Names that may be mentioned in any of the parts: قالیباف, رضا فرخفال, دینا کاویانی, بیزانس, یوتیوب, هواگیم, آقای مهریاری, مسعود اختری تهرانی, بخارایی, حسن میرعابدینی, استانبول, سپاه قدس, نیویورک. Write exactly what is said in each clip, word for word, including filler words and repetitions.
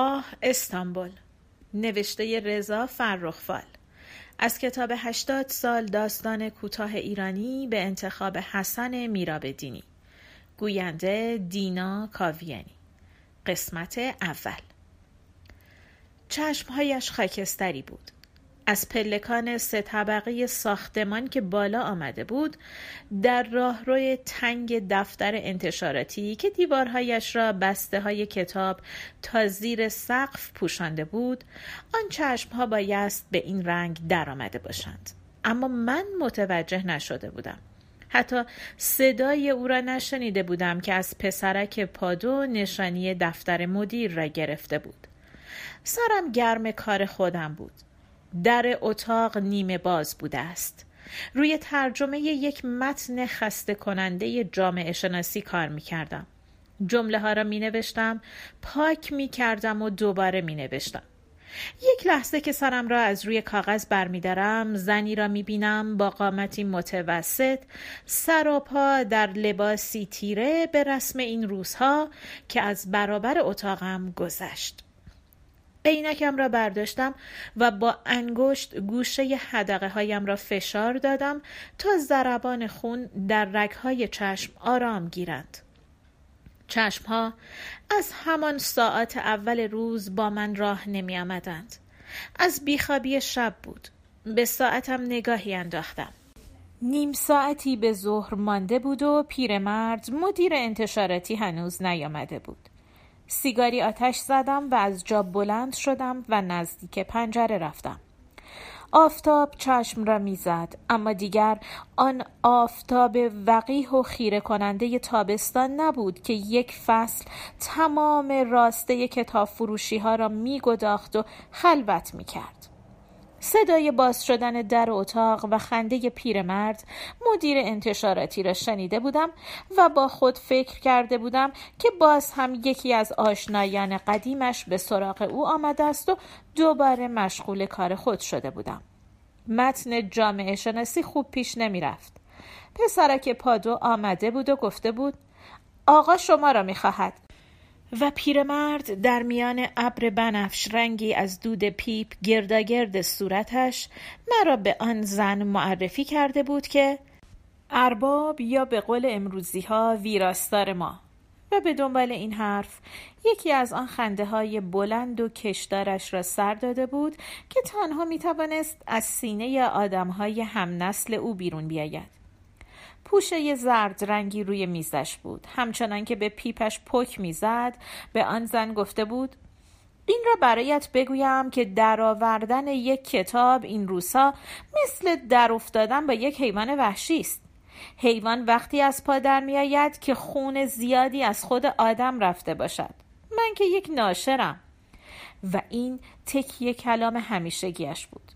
آه استانبول، نوشته رضا فرخفال، از کتاب هشتاد سال داستان کوتاه ایرانی به انتخاب حسن میرعابدینی، گوینده دینا کاویانی. قسمت اول. چشمهایش خاکستری بود. از پلکان سه طبقه ساختمان که بالا آمده بود، در راهروی تنگ دفتر انتشاراتی که دیوارهایش را بسته های کتاب تا زیر سقف پوشانده بود، آن چشمها بایست به این رنگ در آمده باشند. اما من متوجه نشده بودم. حتی صدای او را نشنیده بودم که از پسرک پادو نشانی دفتر مدیر را گرفته بود. سرم گرم کار خودم بود. در اتاق نیمه باز بوده است. روی ترجمه یک متن خسته کننده جامعه شناسی کار می کردم. جمله ها را می نوشتم، پاک می کردم و دوباره می نوشتم. یک لحظه که سرم را از روی کاغذ بر می دارم، زنی را می بینم با قامتی متوسط، سر و پا در لباسی تیره به رسم این روزها که از برابر اتاقم گذشت. عینکم را برداشتم و با انگشت گوشه حدقه هایم را فشار دادم تا ضربان خون در رگهای چشم آرام گیرند. چشم ها از همان ساعت اول روز با من راه نمی آمدند. از بیخوابی شب بود. به ساعتم نگاهی انداختم. نیم ساعتی به ظهر مانده بود و پیرمرد مدیر انتشاراتی هنوز نیامده بود. سیگاری آتش زدم و از جا بلند شدم و نزدیک پنجره رفتم. آفتاب چشم را میزد، اما دیگر آن آفتاب وقیح و خیره کننده تابستان نبود که یک فصل تمام راسته کتاب فروشی ها را میگداخت و خلوت میکرد. صدای باز شدن در اتاق و خنده پیرمرد مدیر انتشاراتی را شنیده بودم و با خود فکر کرده بودم که باز هم یکی از آشنایان قدیمش به سراغ او آمده است و دوباره مشغول کار خود شده بودم. متن جامعه شناسی خوب پیش نمی رفت. پسرک پادو آمده بود و گفته بود آقا شما را می خواهد. و پیرمرد در میان ابر بنفش رنگی از دود پیپ گرداگرد صورتش مرا به آن زن معرفی کرده بود که ارباب، یا به قول امروزی ها ویراستار ما، و به دنبال این حرف یکی از آن خنده های بلند و کشدارش را سر داده بود که تنها می توانست از سینه آدم های هم نسل او بیرون بیاید. پوشه زرد رنگی روی میزش بود. همچنان که به پیپش پک میزد، به آن زن گفته بود این را برایت بگویم که درآوردن یک کتاب این روزها مثل در افتادن با یک حیوان وحشی است. حیوان وقتی از پا در میآید که خون زیادی از خود آدم رفته باشد. من که یک ناشرم. و این تکیه کلام همیشگیش بود.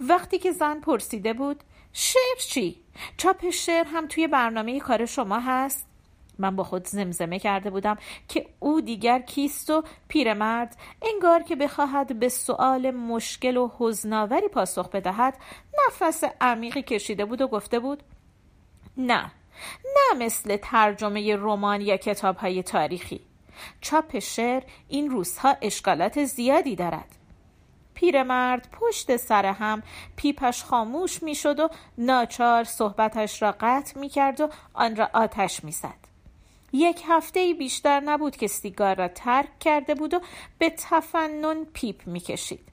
وقتی که زن پرسیده بود شعر چی؟ چاپ شعر هم توی برنامه کار شما هست؟ من با خود زمزمه کرده بودم که او دیگر کیست و پیرمرد انگار که بخواهد به سؤال مشکل و حزناوری پاسخ بدهد نفس عمیقی کشیده بود و گفته بود نه، نه مثل ترجمه رمان یا کتاب‌های تاریخی. چاپ شعر این روزها اشکالات زیادی دارد. پیرمرد پشت سر هم پیپش خاموش می شد و ناچار صحبتش را قطع می کرد و آن را آتش می زد. یک هفته بیشتر نبود که سیگار را ترک کرده بود و به تفنن پیپ می کشید.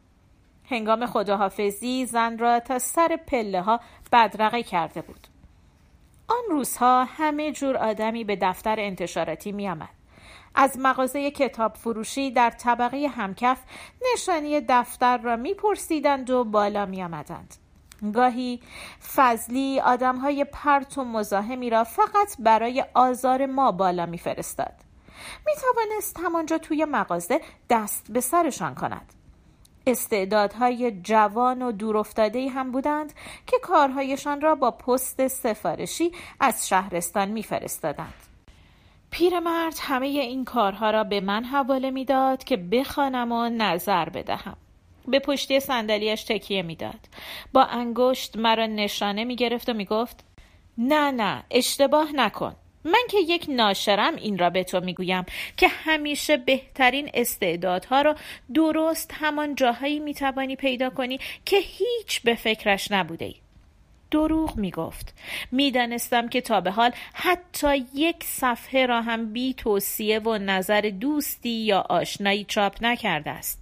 هنگام خداحافظی زن را تا سر پله ها بدرقه کرده بود. آن روزها همه جور آدمی به دفتر انتشاراتی می آمد. از مغازه کتاب فروشی در طبقه همکف نشانی دفتر را میپرسیدند و بالا می آمدند. گاهی فضلی آدمهای پرت و مزاحمی را فقط برای آزار ما بالا می فرستاد. می توانست همانجا توی مغازه دست به سرشان کند. استعدادهای جوان و دورافتاده‌ای هم بودند که کارهایشان را با پست سفارشی از شهرستان می فرستادند. پیرمرد همه این کارها را به من حواله میداد که بخوانم و نظر بدهم. به پشتی صندلیاش تکیه میداد. با انگشت مرا نشانه میگرفت و میگفت نه نه اشتباه نکن. من که یک ناشرم این را به تو میگویم که همیشه بهترین استعدادها را درست همان جاهایی میتوانی پیدا کنی که هیچ به فکرش نبوده ای. دروغ میگفت. میدانستم که تا به حال حتی یک صفحه را هم بی توصیه و نظر دوستی یا آشنایی چاپ نکرده است.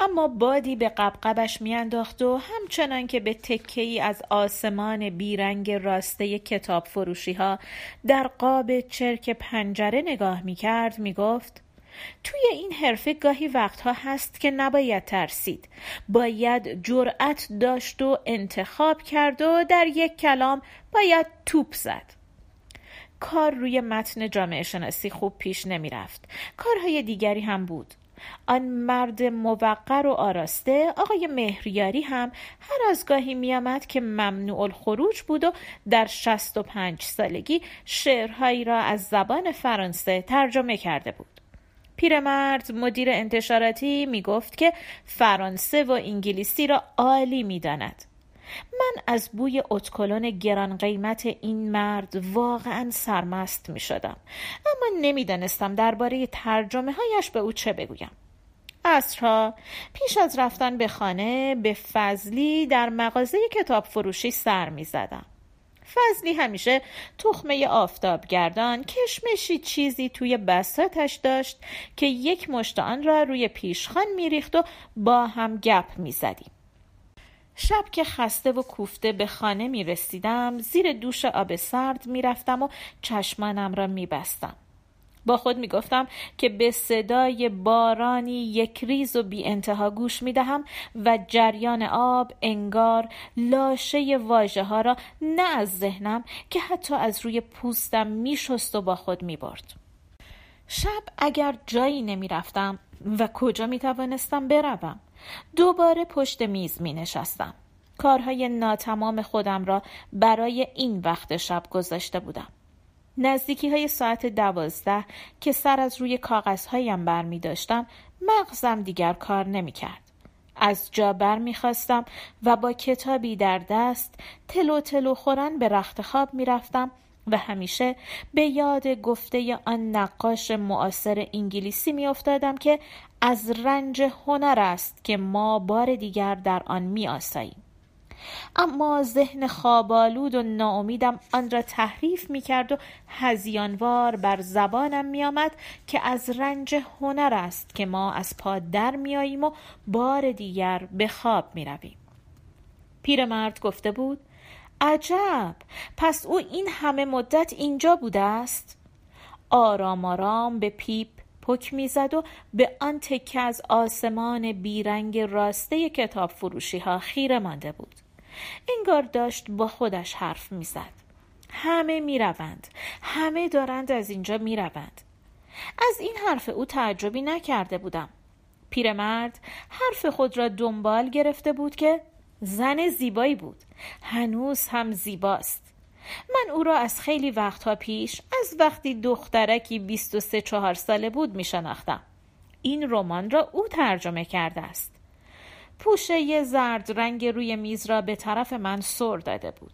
اما بادی به قبقبش میانداخت و همچنان که به تکه‌ای از آسمان بیرنگ راسته کتاب فروشی ها در قاب چرک پنجره نگاه میکرد میگفت توی این حرفه گاهی وقتها هست که نباید ترسید، باید جرأت داشت و انتخاب کرد و در یک کلام باید توپ زد. کار روی متن جامعه شناسی خوب پیش نمی رفت. کارهای دیگری هم بود. آن مرد موقر و آراسته آقای مهریاری هم هر از گاهی می آمد که ممنوع الخروج بود و در شصت و پنج سالگی شعرهایی را از زبان فرانسه ترجمه کرده بود. پیرمرد مدیر انتشاراتی می گفت که فرانسه و انگلیسی را عالی می داند. من از بوی اتکلون گران قیمت این مرد واقعا سرمست می شدم، اما نمی دانستم درباره ترجمه هایش به او چه بگویم. عصرها پیش از رفتن به خانه به فضلی در مغازه کتاب فروشی سر می زدم. فضلی همیشه تخمه آفتابگردان کشمشی چیزی توی بساتش داشت که یک مشت آن را روی پیشخان میریخت و با هم گپ میزدیم. شب که خسته و کوفته به خانه میرسیدم زیر دوش آب سرد میرفتم و چشمانم را میبستم. با خود میگفتم که به صدای بارانی یک ریز و بی انتها گوش میدهم و جریان آب انگار لاشه واژه ها را نه از ذهنم که حتی از روی پوستم میشست و با خود میبرد. شب اگر جایی نمیرفتم و کجا میتوانستم بروم، دوباره پشت میز مینشستم. کارهای ناتمام خودم را برای این وقت شب گذاشته بودم. نزدیکی های ساعت دوازده که سر از روی کاغذهایم بر می داشتم، مغزم دیگر کار نمی کرد. از جا بر می خواستم و با کتابی در دست تلو تلو خورن به رخت خواب می رفتم و همیشه به یاد گفته آن نقاش معاصر انگلیسی می افتادم که از رنج هنر است که ما بار دیگر در آن می آساییم. اما ذهن خوابالود و ناامیدم آن را تحریف می کرد و هزیانوار بر زبانم می آمد که از رنج هنر است که ما از پا در می آییم و بار دیگر به خواب می رویم. پیرمرد گفته بود عجب، پس او این همه مدت اینجا بوده است؟ آرام آرام به پیپ پک می زد و به آن تکه از آسمان بیرنگ راسته کتاب فروشی ها خیره مانده بود. انگار داشت با خودش حرف می زد. همه می روند. همه دارند از اینجا می روند. از این حرف او تعجبی نکرده بودم. پیرمرد حرف خود را دنبال گرفته بود که زن زیبایی بود. هنوز هم زیباست. من او را از خیلی وقتها پیش، از وقتی دخترکی بیست و سه چهار ساله بود می شناختم. این رمان را او ترجمه کرده است. پوشه زرد رنگ روی میز را به طرف من سر داده بود.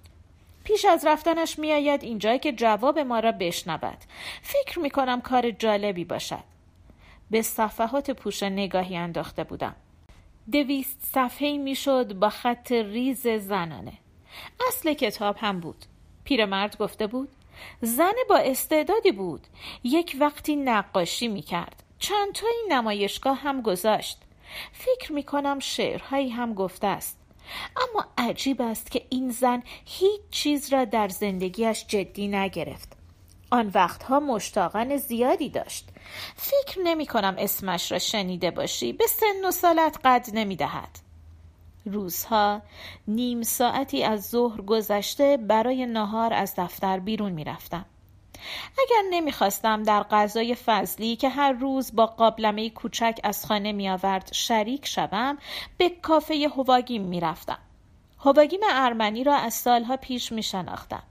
پیش از رفتنش می آید اینجایی که جواب ما را بشنود. فکر می کنم کار جالبی باشد. به صفحات پوشه نگاهی انداخته بودم. دویست صفحه‌ای می شد با خط ریز زنانه. اصل کتاب هم بود. پیرمرد گفته بود زن با استعدادی بود، یک وقتی نقاشی میکرد، چند تایی نمایشگاه هم گذاشت، فکر میکنم شعرهایی هم گفته است. اما عجیب است که این زن هیچ چیز را در زندگیش جدی نگرفت. آن وقتها مشتاقان زیادی داشت. فکر نمیکنم اسمش را شنیده باشی. به سن و سالت قد نمیدهد. روزها نیم ساعتی از ظهر گذشته برای ناهار از دفتر بیرون می رفتم. اگر نمی خواستم در غذای فضلی که هر روز با قابلمه کوچک از خانه می آورد شریک شوم، به کافه هواگیم می رفتم. هواگیم ارمنی را از سالها پیش می شناختم.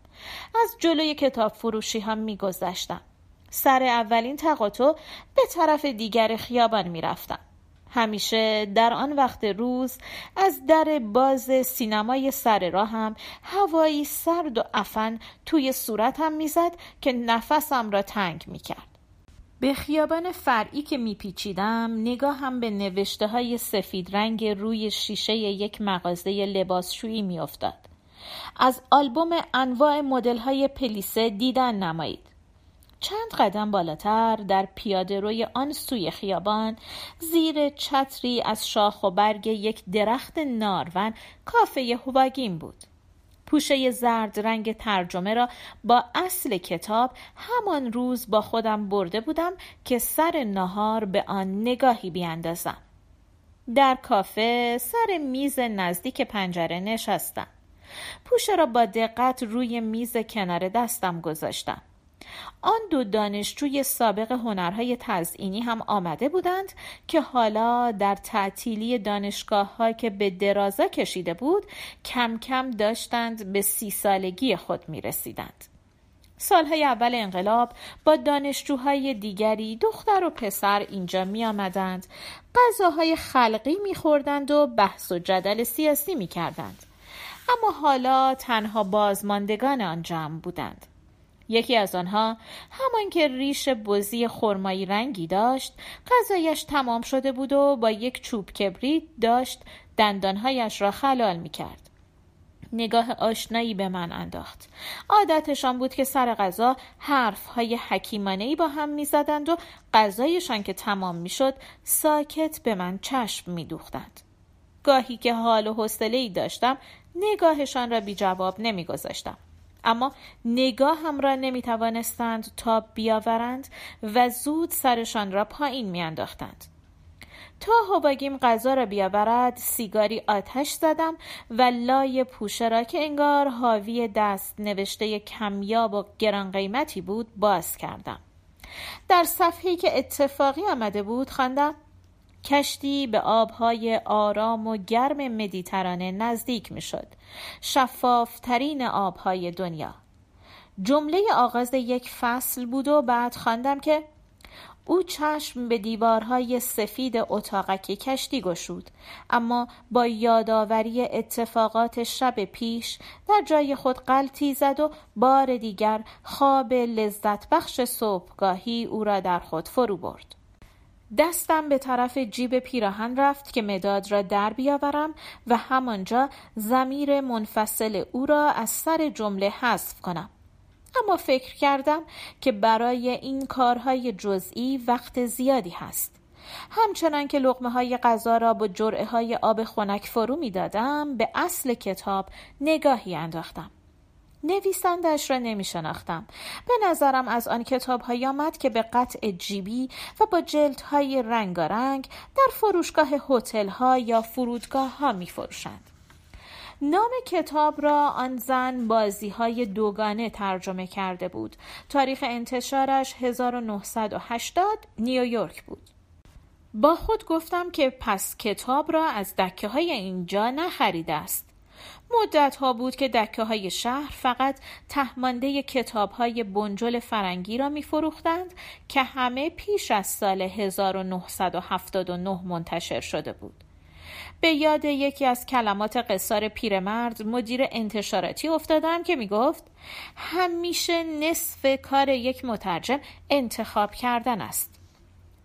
از جلوی کتاب فروشی هم می گذشتم. سر اولین تقاطع به طرف دیگر خیابان می رفتم. همیشه در آن وقت روز از در باز سینمای سر راه هم هوایی سرد و عفن توی صورتم میزد که نفسم را تنگ میکرد. به خیابان فرعی که میپیچیدم نگاهم به نوشته های سفید رنگ روی شیشه یک مغازه لباسشویی میافتاد. از آلبوم انواع مدل های پلیسه دیدن نمایید. چند قدم بالاتر در پیاده روی آن سوی خیابان زیر چتری از شاخ و برگ یک درخت نارون کافه هواگیم بود. پوشه زرد رنگ ترجمه را با اصل کتاب همان روز با خودم برده بودم که سر نهار به آن نگاهی بیاندازم. در کافه سر میز نزدیک پنجره نشستم. پوشه را با دقت روی میز کنار دستم گذاشتم. آن دو دانشجوی سابق هنرهای تزئینی هم آمده بودند که حالا در تعطیلی دانشگاه‌ها که به درازا کشیده بود کم کم داشتند به سی سالگی خود می‌رسیدند. سالهای اول انقلاب با دانشجوهای دیگری دختر و پسر اینجا می‌آمدند، غذاهای خلقی می‌خوردند و بحث و جدل سیاسی می‌کردند. اما حالا تنها بازماندگان آن جمع بودند. یکی از آنها، همان که ریش بزی خرمایی رنگی داشت، غذایش تمام شده بود و با یک چوب کبریت داشت دندانهایش را خلال می‌کرد. نگاه آشنایی به من انداخت. عادتشان بود که سر غذا حرف‌های حکیمانه‌ای با هم می‌زدند و غذایشان که تمام می‌شد، ساکت به من چشم می‌دوختند. گاهی که حال و حوصله‌ای داشتم، نگاهشان را بی جواب نمی‌گذاشتم. اما نگاه هم را نمی توانستند تا بیاورند و زود سرشان را پایین می انداختند. تا هواگیم غذا را بیاورد سیگاری آتش زدم و لای پوشه را که انگار حاوی دست نوشته کمیاب و گران قیمتی بود باز کردم. در صفحه‌ای که اتفاقی آمده بود خواندم: کشتی به آبهای آرام و گرم مدیترانه نزدیک می شد. شفافترین آبهای دنیا. جمله آغاز یک فصل بود و بعد خواندم که او چشم به دیوارهای سفید اتاقک کشتی گشود، اما با یادآوری اتفاقات شب پیش در جای خود غلطی زد و بار دیگر خواب لذت بخش صبحگاهی او را در خود فرو برد. دستم به طرف جیب پیراهن رفت که مداد را در بیاورم و همانجا ضمیر منفصل او را از سر جمله حذف کنم. اما فکر کردم که برای این کارهای جزئی وقت زیادی هست. همچنان که لقمه‌های غذا را با جرعه‌های آب خنک فرو می‌دادم، به اصل کتاب نگاهی انداختم. نویسندش را نمی شناختم. به نظرم از آن کتاب های آمد که به قطع جیبی و با جلد های رنگارنگ در فروشگاه هتل ها یا فرودگاه ها می فروشند. نام کتاب را آن زن بازی های دوگانه ترجمه کرده بود. تاریخ انتشارش هزار و نهصد و هشتاد نیویورک بود. با خود گفتم که پس کتاب را از دکه های اینجا نخریده است. مدت ها بود که دکه های شهر فقط تهمانده کتاب های بنجل فرنگی را می فروختند که همه پیش از سال هزار و نهصد و هفتاد و نه منتشر شده بود. به یاد یکی از کلمات قصار پیرمرد مدیر انتشاراتی افتادم که می گفت همیشه نصف کار یک مترجم انتخاب کردن است.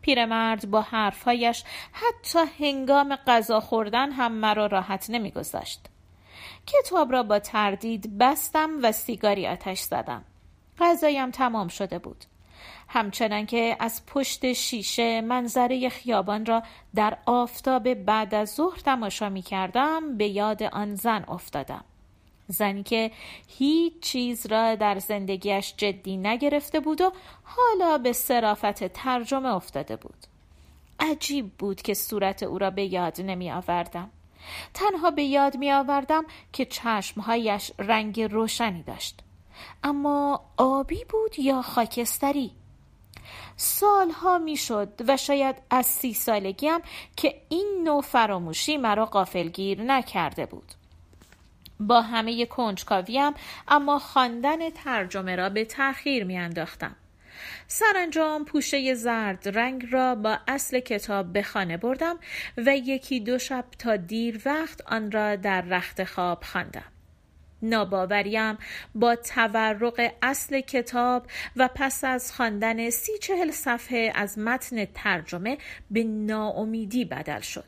پیرمرد با حرفهایش حتی هنگام غذا خوردن هم مرا راحت نمی گذاشت. کتاب را با تردید بستم و سیگاری آتش زدم. غذایم تمام شده بود. همچنان که از پشت شیشه منظره خیابان را در آفتاب بعد از ظهر تماشا می کردم، به یاد آن زن افتادم. زنی که هیچ چیز را در زندگیش جدی نگرفته بود و حالا به صرافت ترجمه افتاده بود. عجیب بود که صورت او را به یاد نمی آوردم. تنها به یاد می آوردم که چشمهایش رنگ روشنی داشت، اما آبی بود یا خاکستری. سالها می شد و شاید از سی سالگیم که این نوع فراموشی مرا غافلگیر نکرده بود. با همه کنجکاویم اما خواندن ترجمه را به تأخیر می انداختم. سرانجام پوشه زرد رنگ را با اصل کتاب به خانه بردم و یکی دو شب تا دیر وقت آن را در رخت خواب خواندم. ناباوریم با تورق اصل کتاب و پس از خواندن سی چهل صفحه از متن ترجمه به ناامیدی بدل شد.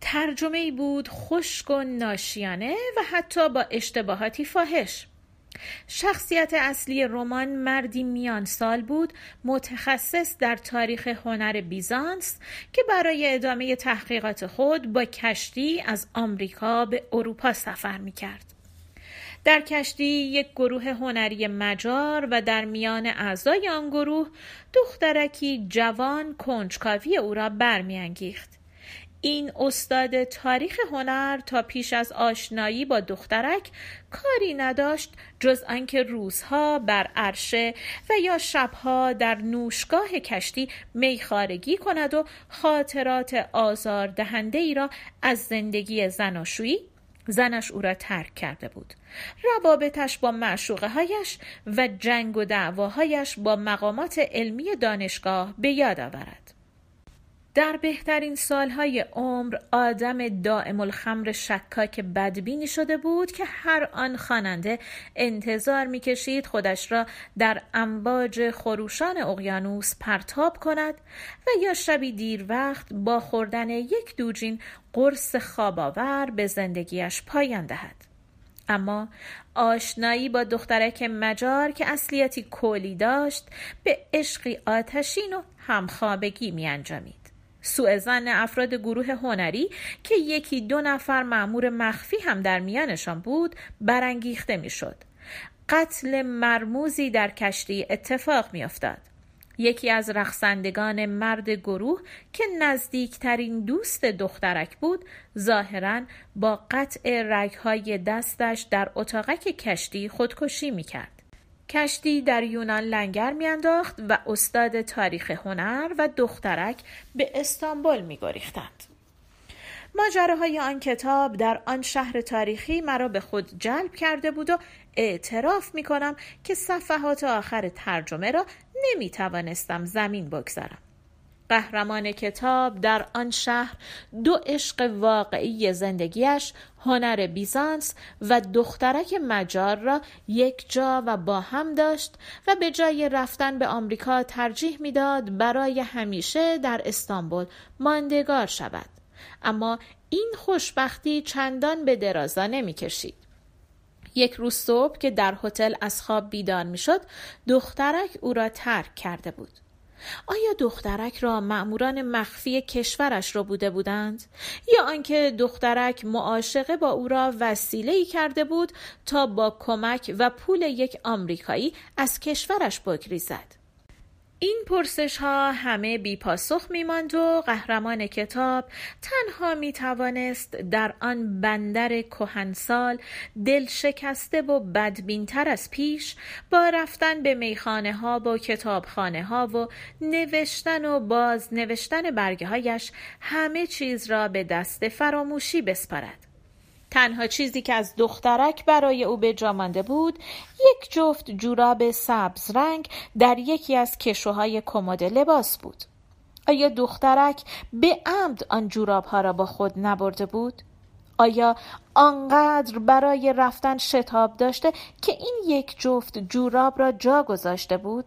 ترجمه‌ای بود خشک و ناشیانه و حتی با اشتباهاتی فاحش. شخصیت اصلی رمان مردی میان سال بود، متخصص در تاریخ هنر بیزانس، که برای ادامه تحقیقات خود با کشتی از آمریکا به اروپا سفر می‌کرد. در کشتی یک گروه هنری مجار و در میان اعضای آن گروه دخترکی جوان کنجکاوی او را برمی‌انگیخت. این استاد تاریخ هنر تا پیش از آشنایی با دخترک کاری نداشت جز آنکه روزها بر عرشه و یا شبها در نوشگاه کشتی میخارگی کند و خاطرات آزاردهنده ای را از زندگی زناشویی، زنش او را ترک کرده بود، روابطش با معشوقه هایش و جنگ و دعواهایش با مقامات علمی دانشگاه به یاد آورد. در بهترین سالهای عمر آدم دائم الخمر شکاک بدبینی شده بود که هر آن خواننده انتظار می‌کشید خودش را در امواج خروشان اقیانوس پرتاب کند و یا شبی دیر وقت با خوردن یک دوجین قرص خواب‌آور به زندگیش پایان دهد. اما آشنایی با دخترک مجار که اصلیتی کولی داشت به عشقی آتشین و همخوابگی می‌انجامید. سوء ظن افراد گروه هنری که یکی دو نفر مأمور مخفی هم در میانشان بود برانگیخته میشد. قتل مرموزی در کشتی اتفاق میافتاد. یکی از رقصندگان مرد گروه که نزدیکترین دوست دخترک بود، ظاهراً با قطع رگهای دستش در اتاقک کشتی خودکشی میکرد. کشتی در یونان لنگر میانداخت و استاد تاریخ هنر و دخترک به استانبول می‌گریختند. ماجراهای آن کتاب در آن شهر تاریخی مرا به خود جلب کرده بود و اعتراف می‌کنم که صفحات آخر ترجمه را نمی‌توانستم زمین بگذارم. قهرمان کتاب در آن شهر دو عشق واقعی زندگیش، هنر بیزانس و دخترک مجار، را یک جا و با هم داشت و به جای رفتن به آمریکا ترجیح میداد برای همیشه در استانبول ماندگار شود. اما این خوشبختی چندان به درازا نمی کشید. یک روز صبح که در هتل از خواب بیدار می شد، دخترک او را ترک کرده بود. آیا دخترک را مأموران مخفی کشورش را بوده بودند؟ یا آنکه دخترک معاشقه با او را وسیله‌ای کرده بود تا با کمک و پول یک آمریکایی از کشورش بگریزد؟ این پرسش ها همه بی پاسخ می ماند و قهرمان کتاب تنها می توانست در آن بندر کهنسال دل شکسته و بدبینتر از پیش با رفتن به میخانه ها و کتابخانه ها و نوشتن و باز نوشتن برگه هایش همه چیز را به دست فراموشی بسپارد. تنها چیزی که از دخترک برای او به جا مانده بود، یک جفت جوراب سبز رنگ در یکی از کشوهای کمد لباس بود. آیا دخترک به عمد آن جورابها را با خود نبرده بود؟ آیا آنقدر برای رفتن شتاب داشته که این یک جفت جوراب را جا گذاشته بود؟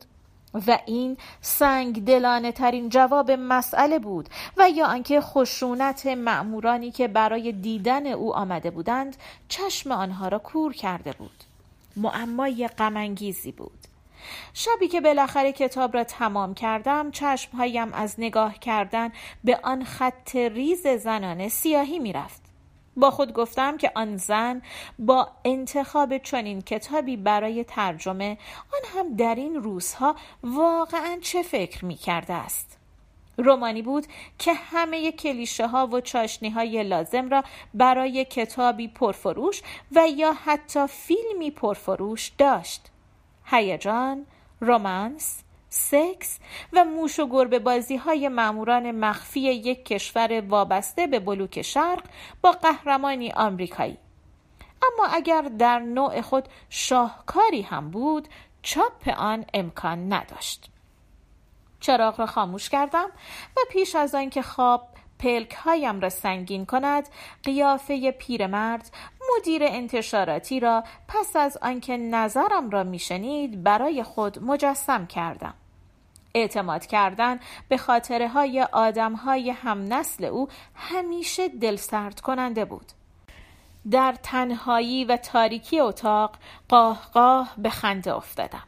و این سنگ دلانه ترین جواب مسئله بود و یا آنکه خشونت مأمورانی که برای دیدن او آمده بودند چشم آنها را کور کرده بود. معمای غم انگیزی بود. شبی که بالاخره کتاب را تمام کردم، چشمهایم از نگاه کردن به آن خط ریز زنانه سیاهی می رفت. با خود گفتم که آن زن با انتخاب چنین کتابی برای ترجمه، آن هم در این روزها، واقعاً چه فکر می کرده است؟ رمانی بود که همه کلیشه ها و چاشنی های لازم را برای کتابی پرفروش و یا حتی فیلمی پرفروش داشت. هیجان، رمانس، سکس و موش و گربه بازی های ماموران مخفی یک کشور وابسته به بلوک شرق با قهرمانی آمریکایی. اما اگر در نوع خود شاهکاری هم بود، چاپ آن امکان نداشت. چراغ را خاموش کردم و پیش از آنکه خواب پلک هایم را سنگین کند، قیافه پیرمرد مدیر انتشاراتی را پس از آنکه نظرم را میشنید برای خود مجسم کردم. اعتماد کردن به خاطره های آدم های هم نسل او همیشه دلسرد کننده بود. در تنهایی و تاریکی اتاق قاه قاه به خنده افتادم.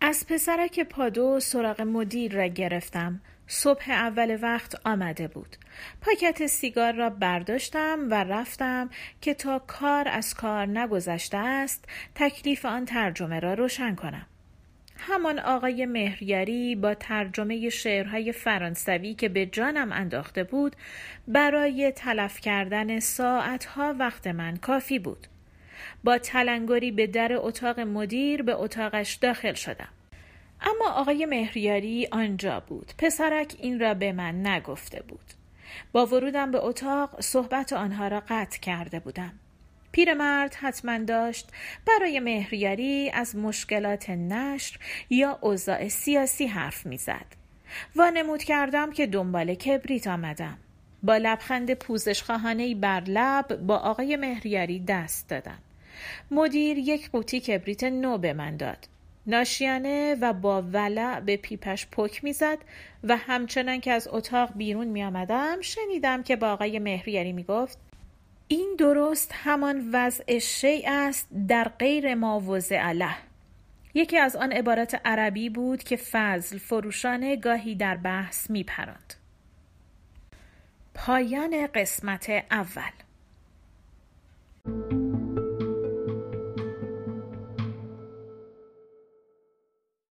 از پسرک پادو سراغ مدیر را گرفتم. صبح اول وقت آمده بود. پاکت سیگار را برداشتم و رفتم که تا کار از کار نگذشته است تکلیف آن ترجمه را روشن کنم. همان آقای مهریاری با ترجمه شعرهای فرانسوی که به جانم انداخته بود برای تلف کردن ساعتها وقت من کافی بود. با تلنگری به در اتاق مدیر به اتاقش داخل شدم. اما آقای مهریاری آنجا بود. پسرک این را به من نگفته بود. با ورودم به اتاق صحبت آنها را قطع کرده بودم. پیرمرد حتما داشت برای مهریاری از مشکلات نشر یا اوضاع سیاسی حرف میزد. وانمود کردم که دنبال کبریت آمدم. با لبخند پوزشخواهانه‌ای بر لب با آقای مهریاری دست دادم. مدیر یک قوطی کبریت نو به من داد. ناشیانه و با ولع به پیپش پک میزد و همچنان که از اتاق بیرون می آمدم شنیدم که با آقای مهریاری می گفت این درست همان وضع شیء است در غیر ما وضع الله. یکی از آن عبارات عربی بود که فضل فروشانه گاهی در بحث می پراند. پایان قسمت اول.